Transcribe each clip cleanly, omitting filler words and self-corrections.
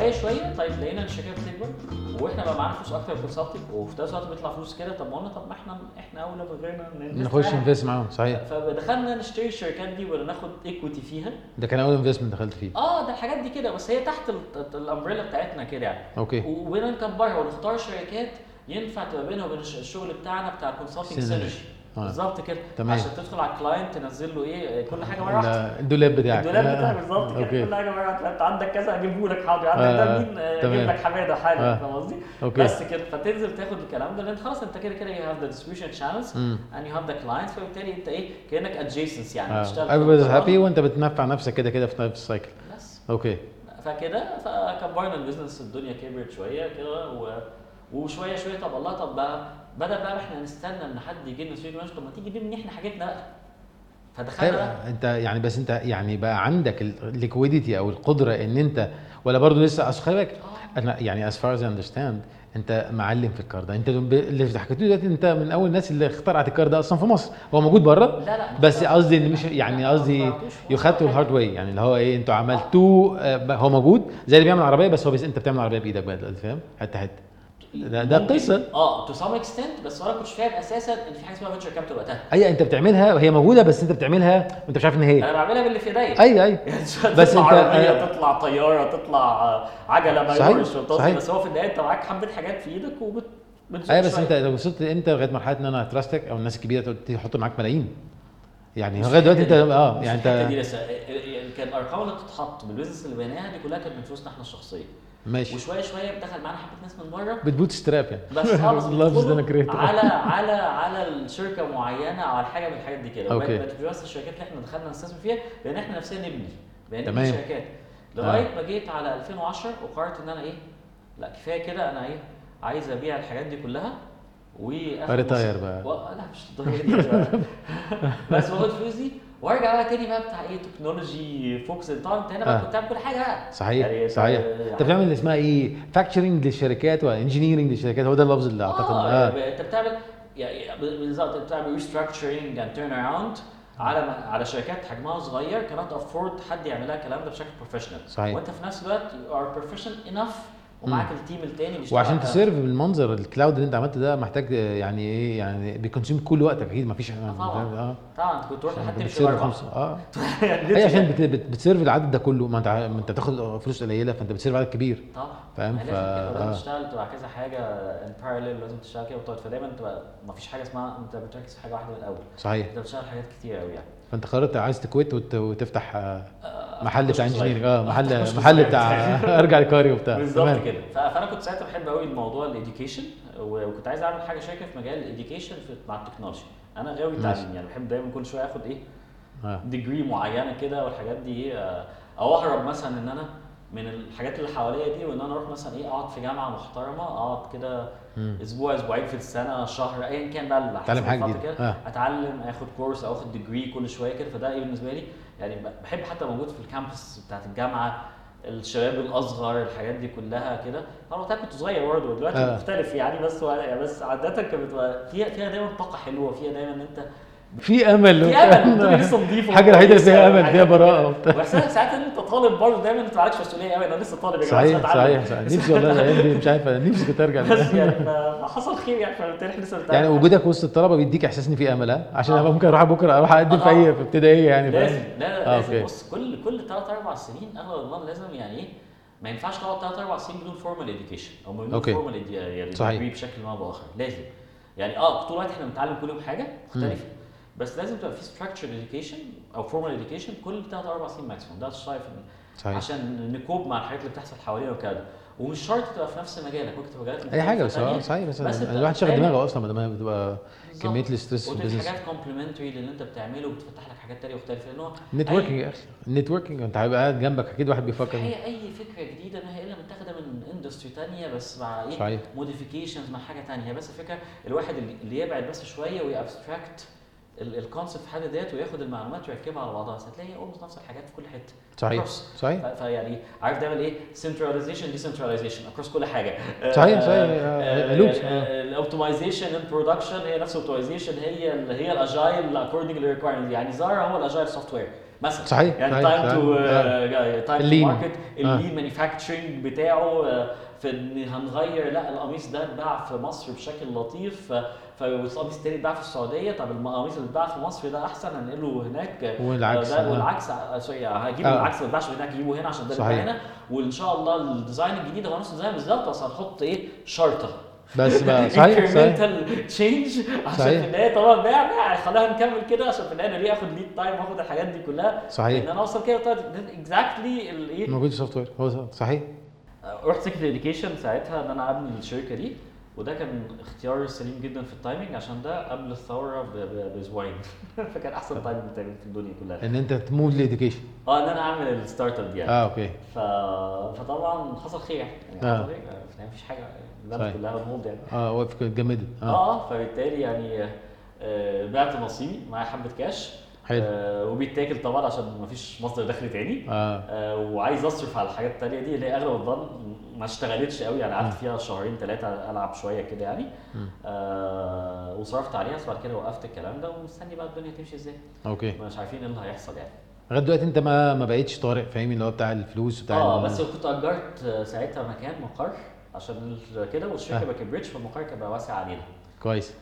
شويه شويه طيب لقينا ان الشركه بتكبر واحنا بقى معانا فلوس اكتر كونسلتنج وفي نفس الوقت بيطلع فلوس كده. طب ما قلنا طب ما احنا اولى بغيرنا نخش انفست معاهم صحيح. فدخلنا نشتري الشركات دي ولا ناخد ايكويتي فيها. ده كان اول انفستمنت دخلت فيه ده الحاجات دي كده بس هي تحت الامبريلا بتاعتنا كده يعني. اوكي وبدنا نكبرها ونختار شركات ينفع تبقى بينها وبين الشغل بتاعنا بتاع الكونسلتنج سينرجي بالظبط كده عشان تدخل على الكلاينت تنزل له ايه كل حاجه مره واحده. الدولاب بتاعك بالظبط كل حاجه مره واحده. انت عندك كذا اجيبه لك حاضر عندك ده مين اجيب لك حماده حاجه فاهم قصدي بس كده. فتنزل تاخد الكلام ده لان خلاص انت كده كده يو هاف ذا ديستريبيوشن شانلز اند يو هاف ذا كلاينتس. فبالتالي انت ايه كانك ادجيسنس يعني بتشتغل ايوه هابي وانت بتنفع نفسك كده كده في نفس السايكل بس اوكي. فكده فكبرنا البيزنس الدنيا كبرت شويه كده وشويه شويه طب الله طب بقى بدأ بقى احنا نستنى ان حد يجي لنا يسوي مشروع ما تيجي بيه احنا حاجتنا بقى. فدخلنا انت يعني بس انت يعني بقى عندك الليكويديتي او القدره ان انت ولا برضو لسه اصخرك انا يعني as far as I understand انت معلم في الكار ده. انت اللي حكيته دلوقتي انت من اول الناس اللي اخترعت الكار ده اصلا في مصر. هو موجود بره بس قصدي ان مش يعني قصدي يخدتوا الهارد واي يعني اللي هو ايه انتوا عملتوه هو موجود زي اللي بيعمل عربيه بس هو بس انت بتعمل عربيه بايدك بقى فاهم حته حته ده قصه تو سام اكستنت بس انا كنتش فاهم اساسا ان في حاجه اسمها فيتشر كابيتال وقتها. ايوه انت بتعملها وهي موجوده بس انت بتعملها وانت مش عارف ان هي. انا بعملها باللي في ايديا ايوه بس انت تطلع طياره تطلع عجله ما يورش بس هو في النهايه انت معاك حبه حاجات في ايدك بس انت لو وصلت انت لغايه مرحله ان انا تراستك او الناس الكبيره تحط معاك ملايين يعني لغايه دلوقتي انت يعني انت دي لسه كان الارقام اللي بتتحط بالبيزنس اللي بناها دي كلها كانت من فلوسنا احنا الشخصيه ماشي وشويه شويه بتدخل معانا حبه ناس من بره بتبوت ستراب يعني بس على الشركه معينه او على حاجه من الحاجات دي كده. بقت بتدرس الشركات اللي احنا دخلنا نستثمر فيها لان احنا نفسنا نبني شركات لغايه ما جيت على 2010 وقررت ان انا ايه لا كفايه كده انا ايه عايز ابيع الحاجات دي كلها وريتاير بقى لا مش ريتاير بس واخد فلوسي وارجع بقى تاني بقى بتاع ايه تكنولوجي فوكس انت هنا بقى كنت بتعمل كل حاجه بقى صحيح انت بتعمل اللي اسمها ايه فاكتشرنج للشركات وانجينيرنج للشركات هو ده اللفظ اللي اعتقد انت بتعمل يعني بالظبط بتعمل ريستراكشرنج اند تيرن اراوند على شركات حجمها صغير كانت افورد حد يعملها الكلام ده بشكل بروفيشنال وانت في نفس الوقت ار بروفيشنال انف ومعاك التيم الثاني وعشان تسيرف بالمنظر الكلاود اللي انت عملته ده محتاج يعني ايه يعني بيكونسيوم كل وقتك اكيد مفيش طبعا كنت تروح لحد مش 4 اي عشان بتسيرف العدد ده كله ما انت بتاخد فلوس قليله فانت بتسيرف عدد كبير طبعا فاهم فانت بتشتغل تبع كذا حاجه ان باراليل لازم تشتغل كده وتقعد فدايما انت مفيش حاجه اسمها انت بتركز في حاجه واحده من الاول صحيح انت بتشتغل حاجات كتير قوي يعني. فانت قررت عايز تكويت وتفتح محل بتاع انجينيرنج محل بتاع ارجع لكاري وبتاع بالظبط كده. فانا كنت ساعتها بحب قوي الموضوع الاديوكيشن وكنت عايز اعمل حاجه شركه في مجال الاديوكيشن مع التكنولوجي. انا غاوي تعليم يعني بحب دايما كل شويه اخد ايه ديجري معينه كده والحاجات دي ايه او اهرب مثلا ان انا من الحاجات اللي حواليا دي وان انا اروح مثلا ايه اقعد في جامعه محترمه اقعد كده اسبوع اسبوعين في السنه شهر ايا كان بقى اللي هحصل كده اتعلم اخد كورس او اخد ديجري كل شويه كده. فده ايه بالنسبه لي يعني بحب حتى موجود في الكامبس بتاعت الجامعه الشباب الاصغر الحاجات دي كلها كده. انا وقتها كنت صغير برضه ودلوقتي مختلف يعني بس عاده كانت فيها دايما طاقه حلوه فيها دايما ان انت في امل لسه نضيف حاجه الوحيده فيها امل فيها براءه واحساس ساعات ان انت طالب برضه دايما انت ما عليكش مسؤوليه قوي. انا لسه طالب يا جماعه صحيح نفسي والله انا مش عارف نفسي كنت ارجع بس يعني حصل خير يعني فبتريح لسه يعني وجودك وسط الطلبه بيديك احساس ان في امل عشان انا ممكن اروح بكره اروح اقدم في اي في ابتدائيه يعني لازم لا بص كل 3-4 سنين اغلب الضمان لازم يعني ايه ما ينفعش تقعد 3-4 سنين بدون فورمال اديوكيشن او بدون فورمال يعني بشكل ما باخر لازم يعني طول الوقت احنا بنتعلم كل يوم حاجه مختلفه بس لازم تبقى في structured education او formal education كل 3-4 سنين ماكسيموم. ده الشايف عشان نكوب مع الحاجات اللي بتحصل حوالينا وكده ومش شرط تبقى في نفس مجالك ممكن مجالات اي حاجه صحيح بس الواحد شغل دماغه اصلا ما بتبقى كميه الاسترس في البيزنس حاجات كومبلمنتري للي انت بتعمله وبتفتح لك حاجات تانية مختلفه لانه نتوركينج يا اخي نتوركينج انت هيبقى قاعد جنبك اكيد واحد بيفكر اي فكره جديده انا هي متاخده من اندستري تانية بس مع ايه موديفيكيشنز مع حاجه تانية بس الفكره الواحد اللي يبعد بس شويه ويابستراكت الكونسبت في حد ذاته وياخد المعلومات ويركبها على بعضها هتلاقي اولموست نفس الحاجات في كل حته. صحيح. فيعني عارف دايما ايه سنتراليزيشن ديسنتراليزيشن اكروس كل حاجه. صحيح. لوبس الاوبتمايزيشن اند برودكشن هي نفس الاوبتمايزيشن هي الاجايل اكوردنج للريكوايرمنت. يعني زارا هو الاجايل سوفت وير مثلا. صحيح. يعني تايم تو ماركت اللين مانيفاكتشرنج بتاعه في ان هنغير لا القميص ده اتباع في مصر بشكل لطيف فالقميص التاني اتباع في السعوديه. طب القميص اللي اتباع في مصر ده احسن هنقله هناك والعكس والعكس. هجيب العكس ما اتباعش هناك اجيبه هنا عشان ده اللي هنا. وان شاء الله الديزاين الجديد هو نفس الديزاين بالظبط بس هنحط ايه شرطه بس بقى. صحيح. incremental change عشان في النهاية طبعا بقى خلينا نكمل كده عشان في النهاية ليه اخد ليد تايم واخد الحاجات دي كلها. صحيح. ان انا اوصل كده اكزاكتلي الايه موجود سوفت وير هو. صحيح. رحت سيكتور اديوكيشن ساعتها ان انا ابني الشركه دي وده كان اختيار سليم جدا في التايمينج عشان ده قبل الثوره باسبوعين فكان احسن تايم في الدنيا كلها ان انت تمود للاديوكيشن ان انا اعمل الستارت اب دي يعني. اوكي. فطبعا حصل خير يعني. ما فيش حاجه البلد كلها بتمود يعني. وقفت جمدت. فبالتالي يعني بعت نصيبي معايا حبه كاش. حلو. وبيتاكل طبعا عشان مفيش مصدر دخل تاني. وعايز اصرف على الحاجات التانية دي اللي اغلب الظن ما اشتغلتش قوي يعني. قعدت فيها 2-3 شهور العب شويه كده يعني. وصرفت عليها وبعد كده وقفت الكلام ده ومستني بقى الدنيا تمشي ازاي. اوكي. مش عارفين ايه اللي هيحصل يعني. لغايه دلوقتي انت ما بقيتش طارق فاهم اللي هو بتاع الفلوس بتاع بس كنت اجرت ساعتها مكان مقر عشان كده والشركه ما كبرتش فالمقر كان بقى واسع علينا. كويس.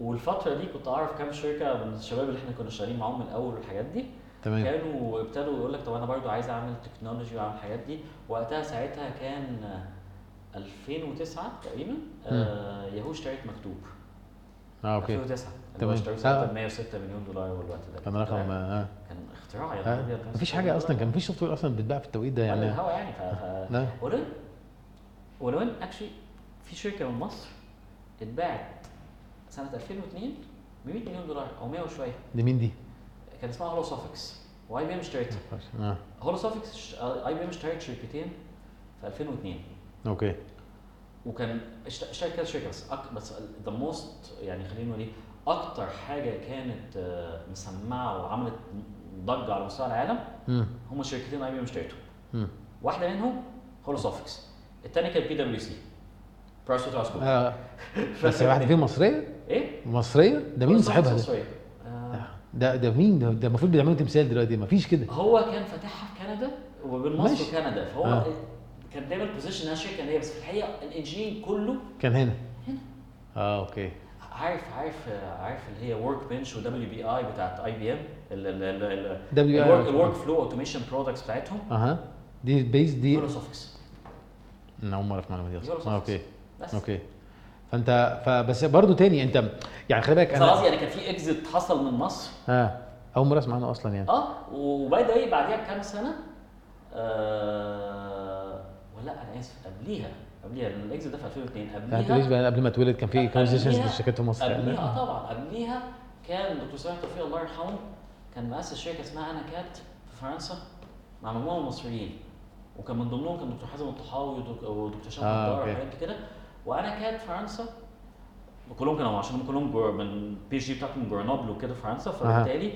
والفتره دي كنت اعرف كام شركه من الشباب اللي احنا كنا شغالين معاهم من الاول والحاجات دي. تمام. كانوا ابتدوا يقول لك طب انا برضو عايز اعمل تكنولوجي واعمل الحاجات دي. وقتها ساعتها كان 2009 تقريبا. ياهو اشتريت مكتوب. اوكي. 2009. تمام. اشتريت $106 مليون والوقت ده كان رقم كان اختراع يعني. مفيش حاجه اصلا كان مفيش سوفت وير اصلا بتتباع في التوقيت ده يعني. هو يعني ولو ان اكشلي في شركه من مصر اتباعت سنة 2002 $100 مليون أو 100 وشوية. دي مين دي؟ كان اسمها هولو سوفكس واي بي ام اشتريتها. هولو سوفكس اي بي ام اشتريت شركتين في 2002. اوكي. وكان اشتريت كذا شركة بس ذا موست يعني خلينا نقول أكتر حاجة كانت مسمعة وعملت ضجة على مستوى العالم هم شركتين اي بي ام اشتريتهم. واحدة منهم هولو سوفكس الثانية كانت بي دبليو سي براسو تاسكو. بس واحدة فيهم مصرية؟ ايه مصريه ده مين صاحبها مصرية. ده مين ده المفروض بيعملوا تمثال دلوقتي مفيش كده. هو كان فاتحها في كندا وبين مصر وكندا فهو كان دايما بوزيشن شركه كنديه بس في الحقيقه الانجين كله كان هنا. اوكي. عارف اللي هي ورك بنش ودبليو بي اي بتاعه اي بي ام الورك فلو اوتوميشن برودكتس بتاعتهم. دي بيز دي فلوسوفكس انا ما اعرف معلومه دي. اوكي. اوكي. فانت بس برضو تاني انت يعني خلي بالك انا يعني كان في اكزيت حصل من مصر. اول مره اسمع عنه اصلا يعني. وبدا ايه بعديها بكام سنه ولا انا اسف قبليها الاكزيت ده في 2002 قبليها قبل ما اتولد كان في كونفرسيشنز في شركات مصر قبليها. طبعا قبليها كان دكتور سامح توفيق الله يرحمه كان مؤسس شركه اسمها انا كات في فرنسا مع مجموعه مصريين وكان من ضمنهم كان دكتور حازم الطحاوي ودكتور شهاب الدار وحاجات كده. وانا كانت فرنسا كلهم كانوا عشان كلهم من بي جي بتاعتهم من جرنوبل وكده فرنسا فبالتالي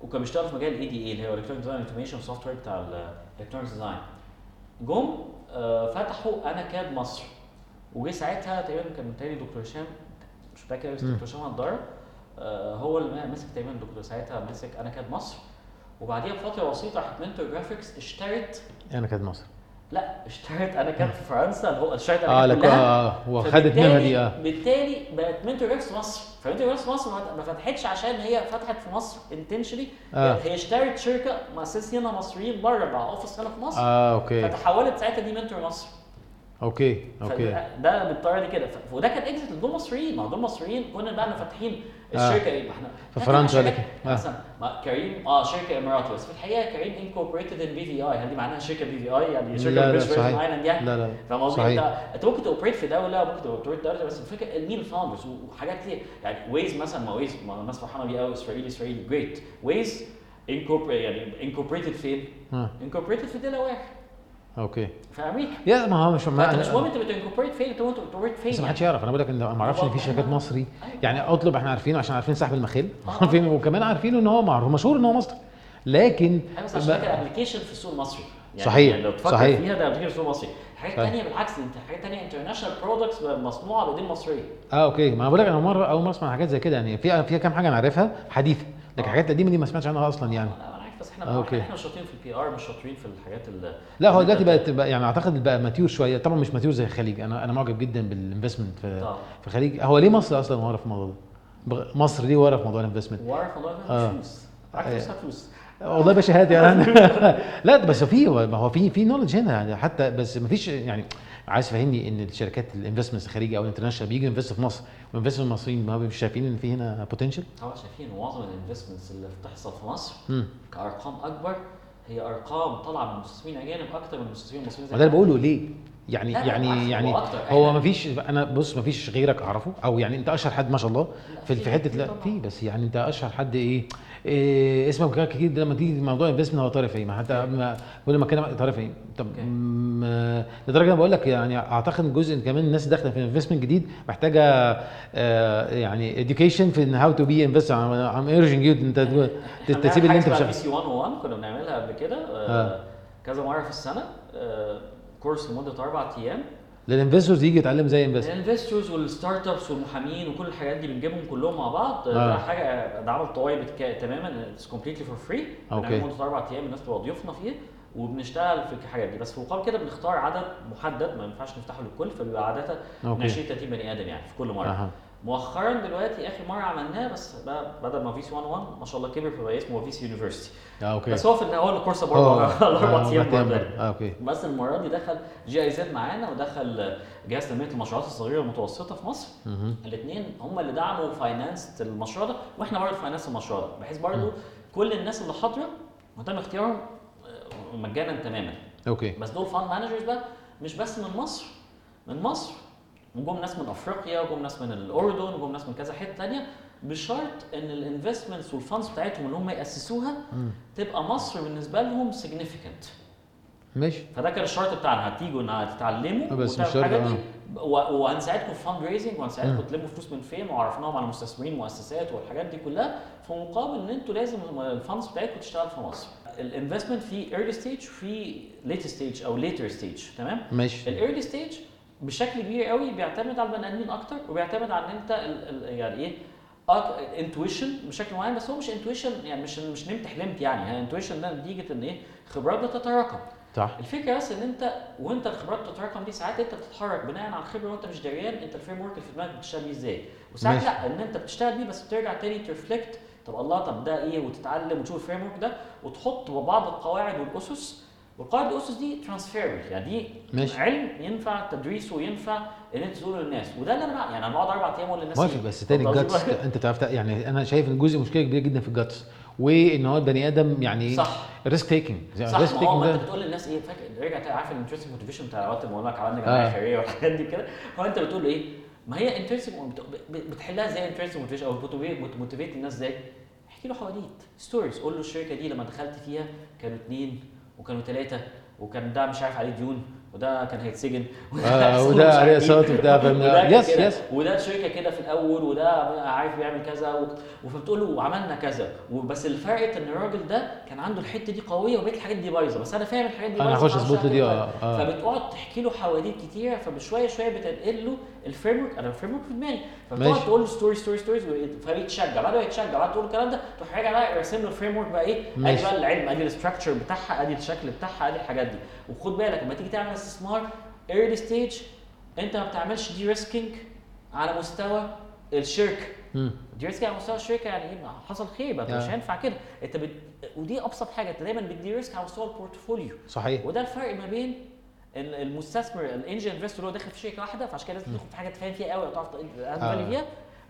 وكان بيشتغل في مجال الاي دي اي اللي هو الكترونيك ديزاين اوتوميشن سوفت وير بتاع الالكترونيك ديزاين. جم فتحوا انا كاد مصر وجي ساعتها تقريبا كان تاني دكتور هشام مش فاكر دكتور هشام الدار هو اللي ماسك تقريبا دكتور ساعتها ماسك انا كاد مصر. وبعديها بفتره بسيطه راحت منتور جرافيكس اشترت انا كاد مصر. لا اشتريت انا كان في فرنسا اللي هو اشتريت انا كلها واخدت منها دي. بالتالي بقت منتور جرافيكس مصر. فمنتور جرافيكس مصر ما فتحتش عشان هي فتحت في مصر انتشنلي. هي اشترت شركه مؤسسين مصريين بره مع اوفيس هنا في مصر. اوكي. فتحولت ساعتها دي منتور مصر. اوكي ده بالطريقه دي كده. وده كان اكزيت لدول مصريين مع دول مصريين كنا بقى فاتحين الشركه ايه احنا في فرنسا لك مثلا كريم شركه اماراتي بس في الحقيقه كريم انكوربريتد ان بي في اي هل دي معناها شركه بي في اي يعني شركه بريتش ايلاند يعني. لا فالموضوع انت ممكن توبريت في دوله ممكن توبريت دوله بس الفكره مين الفاوندرز وحاجات كتير يعني. ويز مثلا ما ويز الناس فرحانه بيه قوي اسرائيلي جريت ويز انكوربريتد فين انكوربريتد في دلوير اوكي في امريكا. يا ما هو مش المهم انت بتانكوربريت فين، انت بتانكوربريت فين، بس ما حدش يعرف. انا بقول لك ان ما اعرفش ان في شركات مصري يعني اطلب، احنا عارفينه عشان عارفين صاحب المخيل عارفين، وكمان عارفينه ان هو معروف مشهور ان هو مصري، لكن انا شايف الابلكيشن في السوق المصري يعني صحيح يعني لو تفكر فيها ده ابلكيشن في السوق المصري. حاجات ثانيه بالعكس، انت حاجات ثانيه انترناشونال برودكتس مصنوعه بايدين مصريه. اوكي ما بقول لك انا مره اول مره اسمع حاجات زي كده يعني، فيها كام حاجه انا عارفها حديثه لكن حاجات قديمه دي ما سمعتش عنها اصلا يعني. بس احنا مش شاطرين في البي ار، مش شاطرين في الحاجات لا هو دلوقتي بقى يعني اعتقد بقى ماتيور شويه، طبعا مش ماتيور زي الخليج. انا معجب جدا بالانفستمنت في الخليج. هو ليه مصر اصلا ورا في الموضوع ده؟ مصر ليه ورا في موضوع الانفستمنت، ورا في موضوع الفلوس، اكتر فلوس والله باش هادي يعني. لا بس هو في نولج هنا حتى، بس ما فيش يعني. عايز تفهمني ان الشركات الانفستمنت الخارجيه او الانترناشونال بيجي ينفست في مصر، والانفستمنت المصريين ما بيبقوش شايفين ان في هنا بوتنشال؟ طبعا شايفين. معظم الانفستمنتس اللي بتحصل في مصر كارقام اكبر هي ارقام طالعه من مستثمرين اجانب اكتر من مستثمرين مصريين. ده اللي بقوله ليه يعني يعني هو ما فيش. انا بص ما فيش غيرك اعرفه، او يعني انت اشهر حد ما شاء الله في حته. لا في بس يعني انت اشهر حد إيه اسمك كتير لما تيجي موضوع الانفستمنت هو طرف ايه، ما حتى كل ما كان طرف ايه. طب لدرجه انا بقول لك يعني اعتقد جزء كمان الناس داخله في الانفستمنت جديد محتاجه يعني education في how to be investor. I'm urging you انت تسيب اللي انت مش عارف. سي 101 كنا بنعملها قبل كده كذا مره في السنه، كورس لمده 4 ايام للانفستورز يجي يتعلم زي الانفستورز والستارت ابس والمحامين وكل الحاجات دي، بنجيبهم كلهم مع بعض. ده حاجه ده عمل طويل تماما، اتس كومبليتلي فور فري. بنعمل مده 4 ايام الناس تبقى ضيوفنا فيه وبنشتغل في الحاجات دي، بس مقابل كده بنختار عدد محدد ما ينفعش نفتحه للكل، فبيبقى عاده 20-30 بني ادم يعني في كل مره. مؤخرا دلوقتي اخر مره عملناه بس بدل ما فيس 101 ما شاء الله كبر فبقى اسمه فيس يونيفرسيتي. اوكي بس هو في الاول الكورس اوكي بس المره دي دخل جي اي زد معانا، ودخل جهاز تنميه المشروعات الصغيره والمتوسطه في مصر. الاثنين هم اللي دعموا فاينانس المشروع ده، واحنا برضه فاينانس المشروع ده، بحيث برضه كل الناس اللي حاضره متم اختيارهم مجانا تماما. اوكي بس دول فاند مانجرز بقى، مش بس من مصر وجم ناس من افريقيا وجم ناس من الاردن وجم ناس من كذا حته ثانيه، بشرط ان الانفستمنتس والفاندز بتاعتهم اللي هم ياسسوها تبقى مصر بالنسبه لهم سيجنيفيكانت. ماشي فده كان الشرط بتاعنا، هتيجوا تتعلموا وتعملوا حاجه دي وهنساعدكم في فاند ريزنج وهنساعدكم تلموا فلوس من فين، وعرفناهم على مستثمرين مؤسسات والحاجات دي كلها، في مقابل ان انتوا لازم الفاندز بتاعتكم تشتغل في مصر. الانفستمنت في ايرلي ستيج وفي ليتر ستيج او ليتر ستيج. تمام ماشي. الايرلي ستيج بشكل كبير قوي بيعتمد على البني ادمين اكتر، وبيعتمد على ان انت يعني ايه انتويشن بشكل معين، بس هو مش انتويشن يعني مش نمت حلمت يعني. انتويشن ده نتيجه ان ايه خبرات بتتراكم. صح. الفكره بس ان انت وانت الخبرات بتتراكم دي ساعات انت بتتحرك بناء على الخبره وانت مش دريان انت الفريم ورك اللي في دماغك بتشتغل بيه ازاي، وساعات لا ان انت بتشتغل بيه بس بترجع تاني ترفلكت طب ده ايه، وتتعلم وتشوف الفريم ورك ده وتحط بعض القواعد والاسس، والقواعد الاسس دي ترانسفيربل يعني دي ماشي. علم ينفع تدريسه وينفع ان انت تقوله للناس، وده اللي انا يعني انا بقعد 4 ايام ولا الناس ماشي. بس تاني الجاتس انت تعرف يعني انا شايف ان جزء مشكله كبيره جدا في الجاتس، وان هو البني ادم يعني صح ريسك تيكنج ريسك تيكنج. ما انت بتقول للناس ايه فاكر رجع عارف الانترستنج موتيفيشن بتاع وقت ما اقول لك عملنا جمعيه خيريه والحاجات دي كده، هو انت بتقول ايه ما هي انترستنج بتحلها زي انترستنج موتيفيشن او بتموتيفيت الناس ازاي. احكي له حواديت ستوريز، قول له الشركه دي لما دخلت فيها كانوا 2 وكانوا 3 وكان ده مش عارف عليه ديون وده كان هيتسجن وده عليه صوت وده يس وده شركه كده في الاول وده عارف بيعمل كذا وفبتقول له عملنا كذا وبس الفرق ان الراجل ده كان عنده الحته دي قويه وبقيت الحاجات دي بايظه بس انا فاهم الحاجات دي بايظه انا هخش اظبط له دي فبتقعد تحكي له حواديت كتيره فبشويه شويه بتنقل له الفريم ورك. انا الفريم ورك في دماغي فبتقعد تقول له ستوريز فبيتشجع بعد ما يتشجع بعد تقول الكلام ده تروح راجع بقى ارسم له الفريم ورك بقى ايه ادي بقى العلم ادي الاستراكشر بتاعها ادي الشكل بتاعها ادي الحاجات دي. وخد بالك لما تيجي تعمل استثمار ايرلي ستيج انت ما بتعملش دي ريسكينج على مستوى الشركه دي ريسك على مستوى الشركه يعني ايه حصل خير بقى مش هينفع كده انت ودي ابسط حاجه انت دايما بتدي ريسك على مستوى البورتفوليو. صحيح. وده الفرق ما بين المستثمر الانجل انفستور اللي هو داخل في شركه واحده فعشان كده لازم تاخد في حاجه تفهم فيها قوي وتعرف تقلل فيها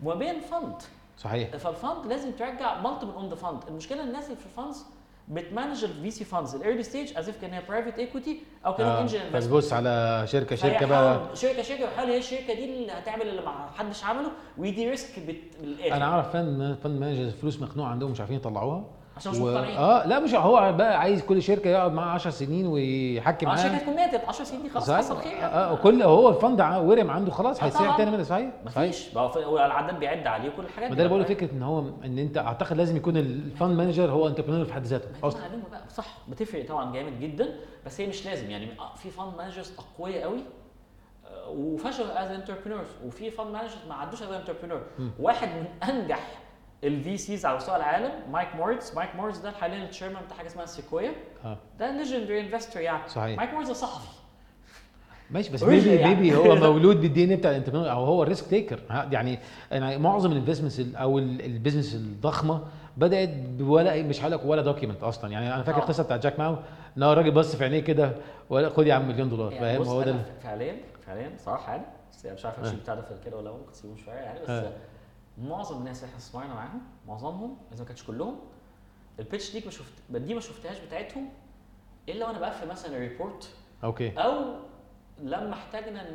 وما بين فند. صحيح. فالفند لازم ترجع مالتيبل اون ذا فند. المشكله الناس اللي في الفندز بتمانج الفي سي فاندز الايرلي ستيج از اف كانها برايفت ايكويتي او كانها انجل انفستمنت بس على شركه بقى شركه وحال هي الشركه دي اللي هتعمل اللي ما حدش عمله ويدي ريسك بالاخر. انا اعرف فند مانجرز فلوس مخنوقه عندهم مش عارفين يطلعوها عشان مش مقتنعين. لا مش هو بقى عايز كل شركه يقعد معاه 10 سنين ويحكم معاها. شركه كوميتت 10 سنين دي خلاص حصل خير. كل هو الفند ورم عنده خلاص هيسيح تاني من صحيح. مفيش هو العداد بيعد عليه كل الحاجات دي. ده بقول فكره ان هو ان انت اعتقد لازم يكون الفند مانجر هو انتربرينور في حد ذاته اصلا. بقى صح بتفرق طبعا جامد جدا بس هي مش لازم يعني في فند مانجرز اقوياء قوي وفشل از انتربرينورز وفي فند مانجرز ما عدوش از انتربرينور. واحد من انجح الفي سيز على مستوى العالم مايك مورتس. مايك مورتس ده حاليا التشيرمان بتاع حاجه اسمها سيكويا. ده ليجندري انفستر يعني. صحيح. مايك مورتس صحفي ماشي بس بيبي هو مولود بالدي ان اي بتاع الانتربرينور او هو الريسك تيكر يعني. انا معظم الانفستمنتس او البيزنس الضخمه بدات ولا مش هقول لك ولا دوكيمنت اصلا يعني. انا فاكر القصه بتاع جاك ما ان هو الراجل بص في عينيه كده خد يا عم $1,000,000 فاهم. هو ده فعليا صح حاجه بس مش عارف امشي بتاع ده كده ولا ممكن تسيبه شويه يعني. بس معظم الناس اللي استثمرنا معاهم معظمهم اذا ما كانش كلهم البيتش ديك ما شفتهاش بتاعتهم الا وانا بقفل مثلا ريبورت اوكي او لما احتاجنا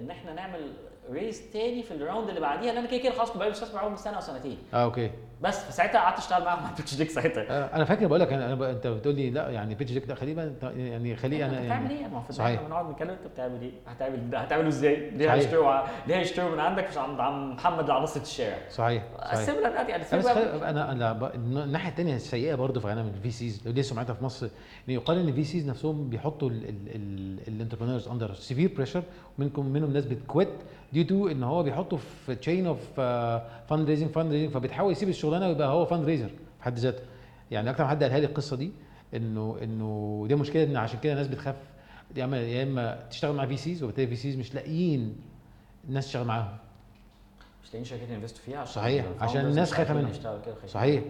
ان احنا نعمل ريز تاني في الراوند اللي بعديها لان انا كده خلاص كنت بقى مستثمر اول سنه او سنتين اوكي بس فساعتها قعدت اشتغل معاهم على البيتش ديك ساعتها. انا فاكر بقول لك انت بتقول لي لا يعني البيتش ديك ده خليه يعني خليه انا بتعمل ايه ما فيش احنا بنقعد نتكلم انت بتعمل ايه هتعمل ده هتعمله ازاي ليه هيشتروا ليه هيشتروا من عندك مش عند عم محمد على نصه الشارع. صحيح السيميلر دي يعني انا الناحيه الثانيه السيئه برضو في انا من الفي سيز ليه سمعتها في مصر ان يقال ان الفي سيز نفسهم بيحطوا الانتربرينورز اندر سيفير بريشر منهم ناس بتكويت دي تو ان هو بيحطه في تشين اوف فاند ريزنج فبتحاول يسيب الشغلانه ويبقى هو فاند ريزر في حد ذاته يعني. اكتر حد قالها لي القصه دي انه دي مشكله ان عشان كده الناس بتخاف يا اما تشتغل مع في سيز وبالتالي في سيز مش لاقيين الناس تشتغل معاهم مش لاقيين شركات انفستوا فيها عشان الناس خايفه منهم.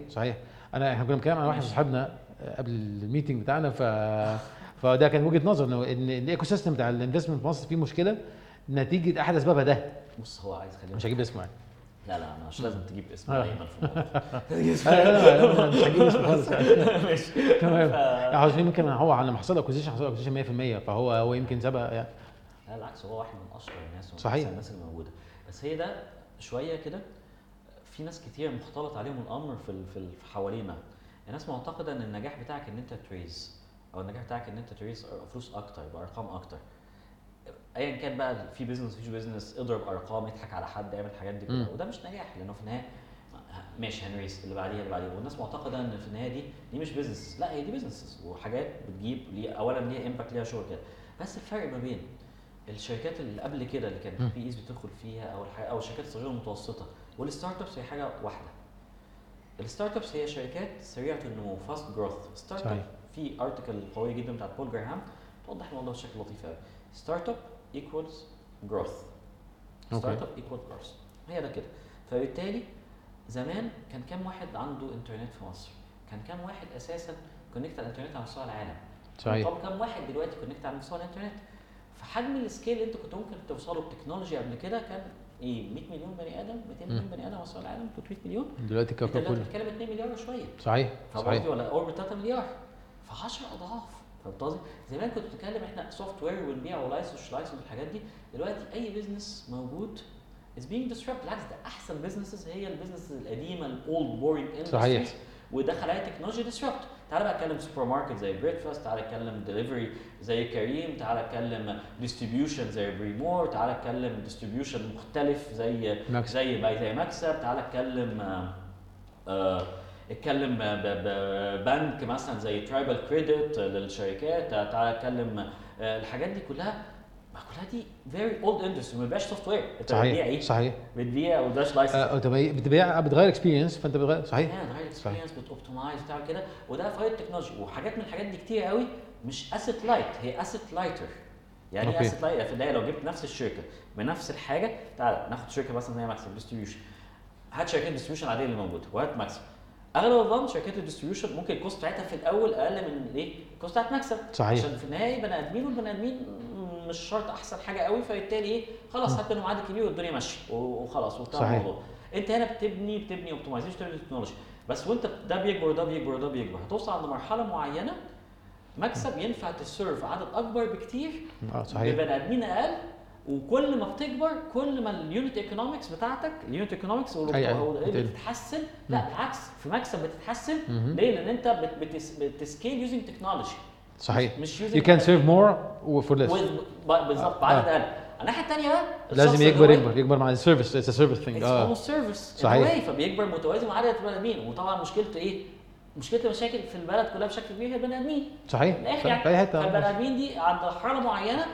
صحيح. احنا كنا بنتكلم عن واحد صاحبنا قبل الميتنج بتاعنا فده كان وجهه نظر ان الايكو سيستم بتاع الانفستمنت في مصر فيه مشكله نتيجه احد اسبابها ده. بص هو عايز خلينا مش هجيب اسمه يعني. لا انا مش لازم تجيب اسمه دايما في الموضوع. لا مش هجيب اسمه خالص ماشي تمام. عايزين يمكن هو على ما حصل اكوزيشن 100% فهو يمكن سبق يعني. لا العكس هو واحد من اشطر الناس صحيح الناس اللي موجوده بس هي ده شويه كده في ناس كتير مختلط عليهم الامر في حوالينا. الناس معتقده ان النجاح بتاعك ان انت تريز او النجاح بتاعك ان انت تريز فلوس اكتر بارقام اكتر ايا كان بقى في بيزنس مفيش بيزنس اضرب ارقام اضحك على حد اعمل الحاجات دي كلها وده مش نجاح لانه في النهايه ماشي هنريس اللي بعديها والناس معتقده ان في النهايه دي مش بيزنس. لا هي دي بيزنس وحاجات بتجيب ليه اولا ليها امباكت ليها شغل كده بس الفرق ما بين الشركات اللي قبل كده اللي كانت بي ايز بتدخل فيها او الشركات الصغيره والمتوسطه والستارت ابس هي حاجه واحده. الستارت ابس هي شركات سريعه النمو فاست جروث. ستارت اب في ارتكل قوي جدا بتاع بول جراهام توضح الموضوع بشكل لطيف قوي. ستارت اب ايكوالز جروث. ستارت اب ايكوال جروث هي ده كده. فبالتالي زمان كان كام واحد عنده انترنت في مصر؟ كان كام واحد اساسا كونكت على الانترنت على مستوى العالم؟ صحيح. طب كام واحد دلوقتي كونكت على مستوى الانترنت؟ فحجم السكيل اللي انت كنت ممكن توصله بتكنولوجيا قبل كده كان ايه؟ 100 مليون بني ادم 200 مليون بني ادم على مستوى العالم 300 مليون دلوقتي كام كله؟ بتتكلم 2 مليار وشويه. صحيح. ولا اوربت 3 مليار ف 10 اضعاف. فبتاظي زمان كنت بتتكلم احنا سوفت وير ونبيع ولايسنس والحاجات دي. دلوقتي اي بيزنس موجود از بينج ديسربت. بالعكس ده احسن بيزنسز هي البيزنسز القديمه الاولد بورينج اندستريز ودخل عليها تكنولوجي ديسربت. تعال بقى اتكلم سوبر ماركت زي بريكفاست، تعال اتكلم دليفري زي كريم، تعال اتكلم ديستريبيوشن زي بريمور، تعال اتكلم ديستريبيوشن مختلف زي مكسب، تعال اتكلم اتكلم بنك مثلا زي ترايبل كريدت للشركات، تعال اتكلم الحاجات دي كلها دي very old industry ما بقاش سوفت وير. انت بتبيع ايه؟ صحيح. بتبيع وداش لايسنس. بتبيع بتغير اكسبيرينس فانت بتغير. صحيح. بتغير اكسبيرينس بتوبتمايز بتاع كده وده فايد تكنولوجي وحاجات من الحاجات دي كتير قوي مش اسيت لايت هي اسيت لايتر. يعني ايه اسيت لايت؟ في النهايه لو جبت نفس الشركه بنفس الحاجه تعال ناخد شركه مثلا هي ماكسيم ديستريبيوشن هات شركه ديستريبيوشن عاديه اللي موجوده وهات ماكسيم. اغلب الظن شركات الديستريبيوشن ممكن الكوست بتاعتها في الاول اقل من ايه الكوست بتاعت مكسب. صحيح. عشان في النهايه بني ادمين والبني ادمين مش شرط احسن حاجه قوي فبالتالي ايه خلاص هات منهم عدد كبير والدنيا ماشيه وخلاص وبتاع الموضوع. انت هنا بتبني اوبتمايزيشن تكنولوجي بس وانت ده بيكبر ده بيكبر ده بيكبر هتوصل عند مرحله معينه مكسب ينفع تسيرف عدد اكبر بكتير ببني ادمين اقل وكل ما بتكبر كل ما اليونت ايكونومكس بتاعتك اليونت ايكونومكس بتتحسن. لا بالعكس في مكسب بتتحسن. ليه؟ لان انت بتسكيل يوزنج تكنولوجي. صحيح. يو كان سيرف مور وفور ليس. بالظبط. بعد ده الناحيه الثانيه بقى لازم يكبر مع السيرفيس. اتس سيرفيس ثينج. اه سيرفيس. صحيح. فبيكبر متوازي مع عدد البني ادمين. وطبعا مشكلته ايه؟ مشاكل في البلد كلها بشكل كبير هي البني ادمين. صحيح. البني ادمين دي عند حاله معينه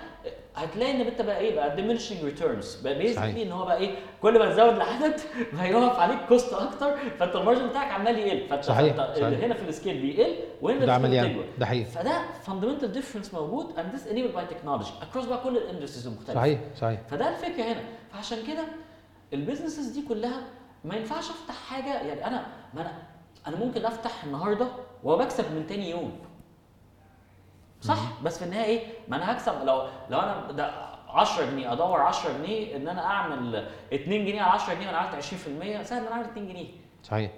هتلاقي ان انت بقى ايه بقى diminishing returns بقى بيزيد. ان هو بقى ايه كل ما تزود العدد هيقف عليك كوست اكتر، فانت المارجن بتاعك عمال يقل. فانت هنا في السكيل بيقل وهنا بيزيد. ده حقيقي. فده fundamental difference موجود and this enabled by technology across بقى كل الاندستريز المختلفه. صحيح صحيح. فده الفكره هنا. فعشان كده البيزنسز دي كلها ما ينفعش افتح حاجه. يعني انا ممكن افتح النهارده وبكسب من تاني يوم. صح. بس في النهايه ايه؟ ما انا هكسب. لو انا ده 10 جنيه ادور 10 جنيه ان انا اعمل 2 جنيه على 10 جنيه وانا عملت 20%، سهل ان انا اعمل 2 جنيه. صحيح.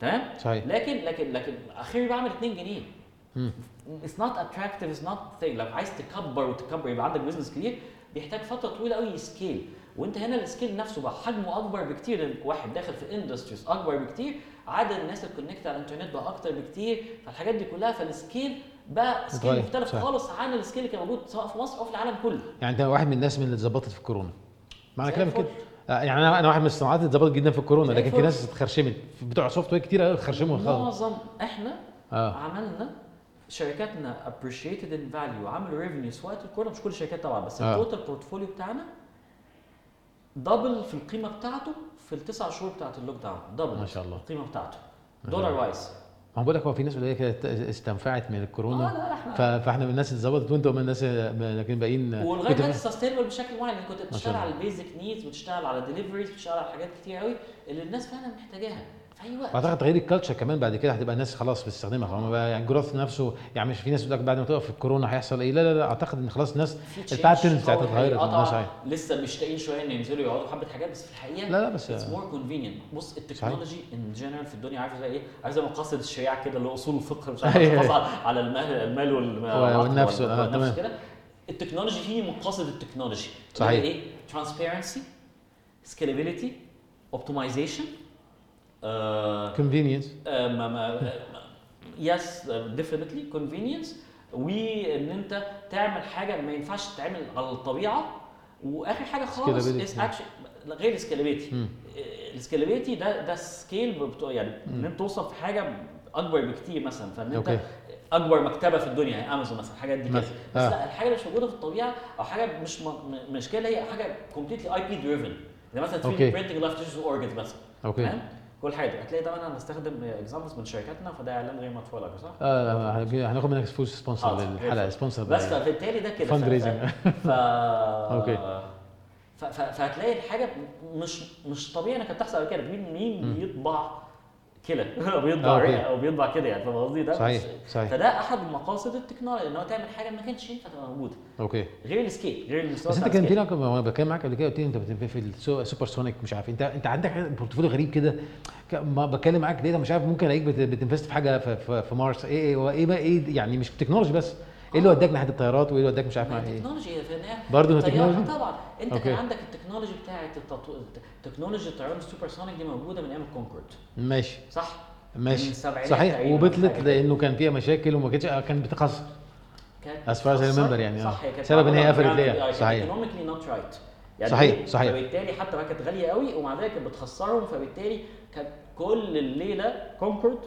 تمام. صحيح. لكن اخيرا بعمل 2 جنيه. It's not attractive, it's not thing. لو عايز تكبر يبقى عندك بزنس كبير بيحتاج فتره طويله قوي سكيل. وانت هنا السكيل نفسه بقى حجمه اكبر بكتير. واحد داخل في الاندستريز اكبر بكتير، عدد الناس اللي كونكت على الانترنت بقى اكتر بكتير. فالحاجات دي كلها فالسكيل بقى سكيل مختلف خالص عن السكيل اللي كان موجود سواء في مصر او في العالم كله. يعني انت واحد من الناس من اللي اتظبطت في الكورونا. معنى كلامك كده يعني انا واحد من الصناعات اللي اتظبطت جدا في الكورونا، لكن في ناس اتخرشمت. بتوع سوفت وير كتير قوي اتخرشموا خالص. معظم احنا عملنا شركاتنا appreciated in value، عملوا ريفينيو في وقت الكورونا. مش كل الشركات طبعا، بس التوتال بورتفوليو بتاعنا دبل في القيمه بتاعته في التسع شهور بتاعه اللوك داون. دبل ما شاء الله القيمه بتاعته دولار وايز. ما بقول لك هو في ناس قليله كده استنفعت من الكورونا. فاحنا من الناس اللي اتظبطت وانتوا من الناس، لكن باقيين ولغايه دلوقتي سستينبل بشكل معين. كنت بتشتغل على البيزك نيدز وتشتغل على ديليفريز وتشتغل على حاجات كتير قوي اللي الناس فعلا محتاجاها في اي وقت. اعتقد تغيير الكالتشر كمان بعد كده هتبقى الناس خلاص بتستخدمها. هو يعني جروث نفسه. يعني مش في ناس بتقول لك بعد ما تقف في الكورونا هيحصل ايه. لا لا لا، اعتقد ان خلاص الناس الباترن بتاعتها اتغيرت. لسه مشتاقين شويه ان ينزلوا يقعدوا حبه حاجات، بس في الحقيقه لا لا بس اتس مور كونفينينت. بص التكنولوجي ان جنرال في الدنيا عارفه زي ايه، عايزه مقاصد الشريعه كده اللي اصول الفقه مش عارفه على المال والنفس كده. التكنولوجي هي مقاصد التكنولوجي. صحيح. ايه ترانسبيرنسي، سكيلابيليتي، اوبتمايزيشن، convenience. Yes, definitely convenience. وان انت تعمل حاجه ما ينفعش تتعمل على الطبيعه. واخر حاجه خالص غير سكيلابيلتي. السكيلابيلتي ده سكيل يعني ان انت توصل في حاجه اكبر بكتير. مثلا فان انت اكبر مكتبه في الدنيا يعني امازون مثلا، الحاجات دي كده. بس لا، الحاجه اللي مش موجوده في الطبيعه او حاجه مش مشكله، هي حاجه completely IP driven. يعني مثلا في printing of tissues organs مثلا. اوكي. كل حاجه هتلاقي طبعا انا هنستخدم اكزامبلز من شركاتنا، فده اعلان غير مدفوع لك. صح. هناخد منك فلوس سبونسر للحلقه، سبونسر بس. فبالتالي ده كده فاند ريزنج. اوكي. فهتلاقي الحاجه مش طبيعي انك تحصل كده. مين بيطبع كده او بيطبع كده، يعني فاهم قصدي ده. صحيح. فده احد مقاصد التكنولوجيا ان هو تعمل حاجه ما كانتش ينفع تبقى موجوده. اوكي. غير السكيل، غير المستوى. بس انت كان فينا وانا بكلم معاك قبل كده قلت لي انت بتنفع في السوبر سونيك مش عارف. انت عندك بورتفوليو غريب كده. ما بكلم معاك ليه مش عارف. ممكن الاقيك بتنفست في حاجه في مارس. ايه بقى ايه يعني؟ مش تكنولوجي بس. ايه اللي وداك ناحيه الطيارات وايه اللي وداك مش عارف ايه؟ تكنولوجيا في النهايه برضه. تكنولوجيا طبعا. انت كان عندك التكنولوجي بتاعه تكنولوجيا الطيران السوبر سونيك دي موجوده من ايام الكونكورد. ماشي. صح. ماشي. صحيح. وبطلت لانه كان فيها مشاكل وما كانت بتخسر اسفار زي المنبر يعني. سبب ان هي قفلت ليه. صحيح. ايكونوميكلي نوت رايت يعني. صحيح. فبالتالي حتى بقى كانت غاليه قوي ومع ذلك كانت بتخسرهم. فبالتالي كانت كل الليله كونكورد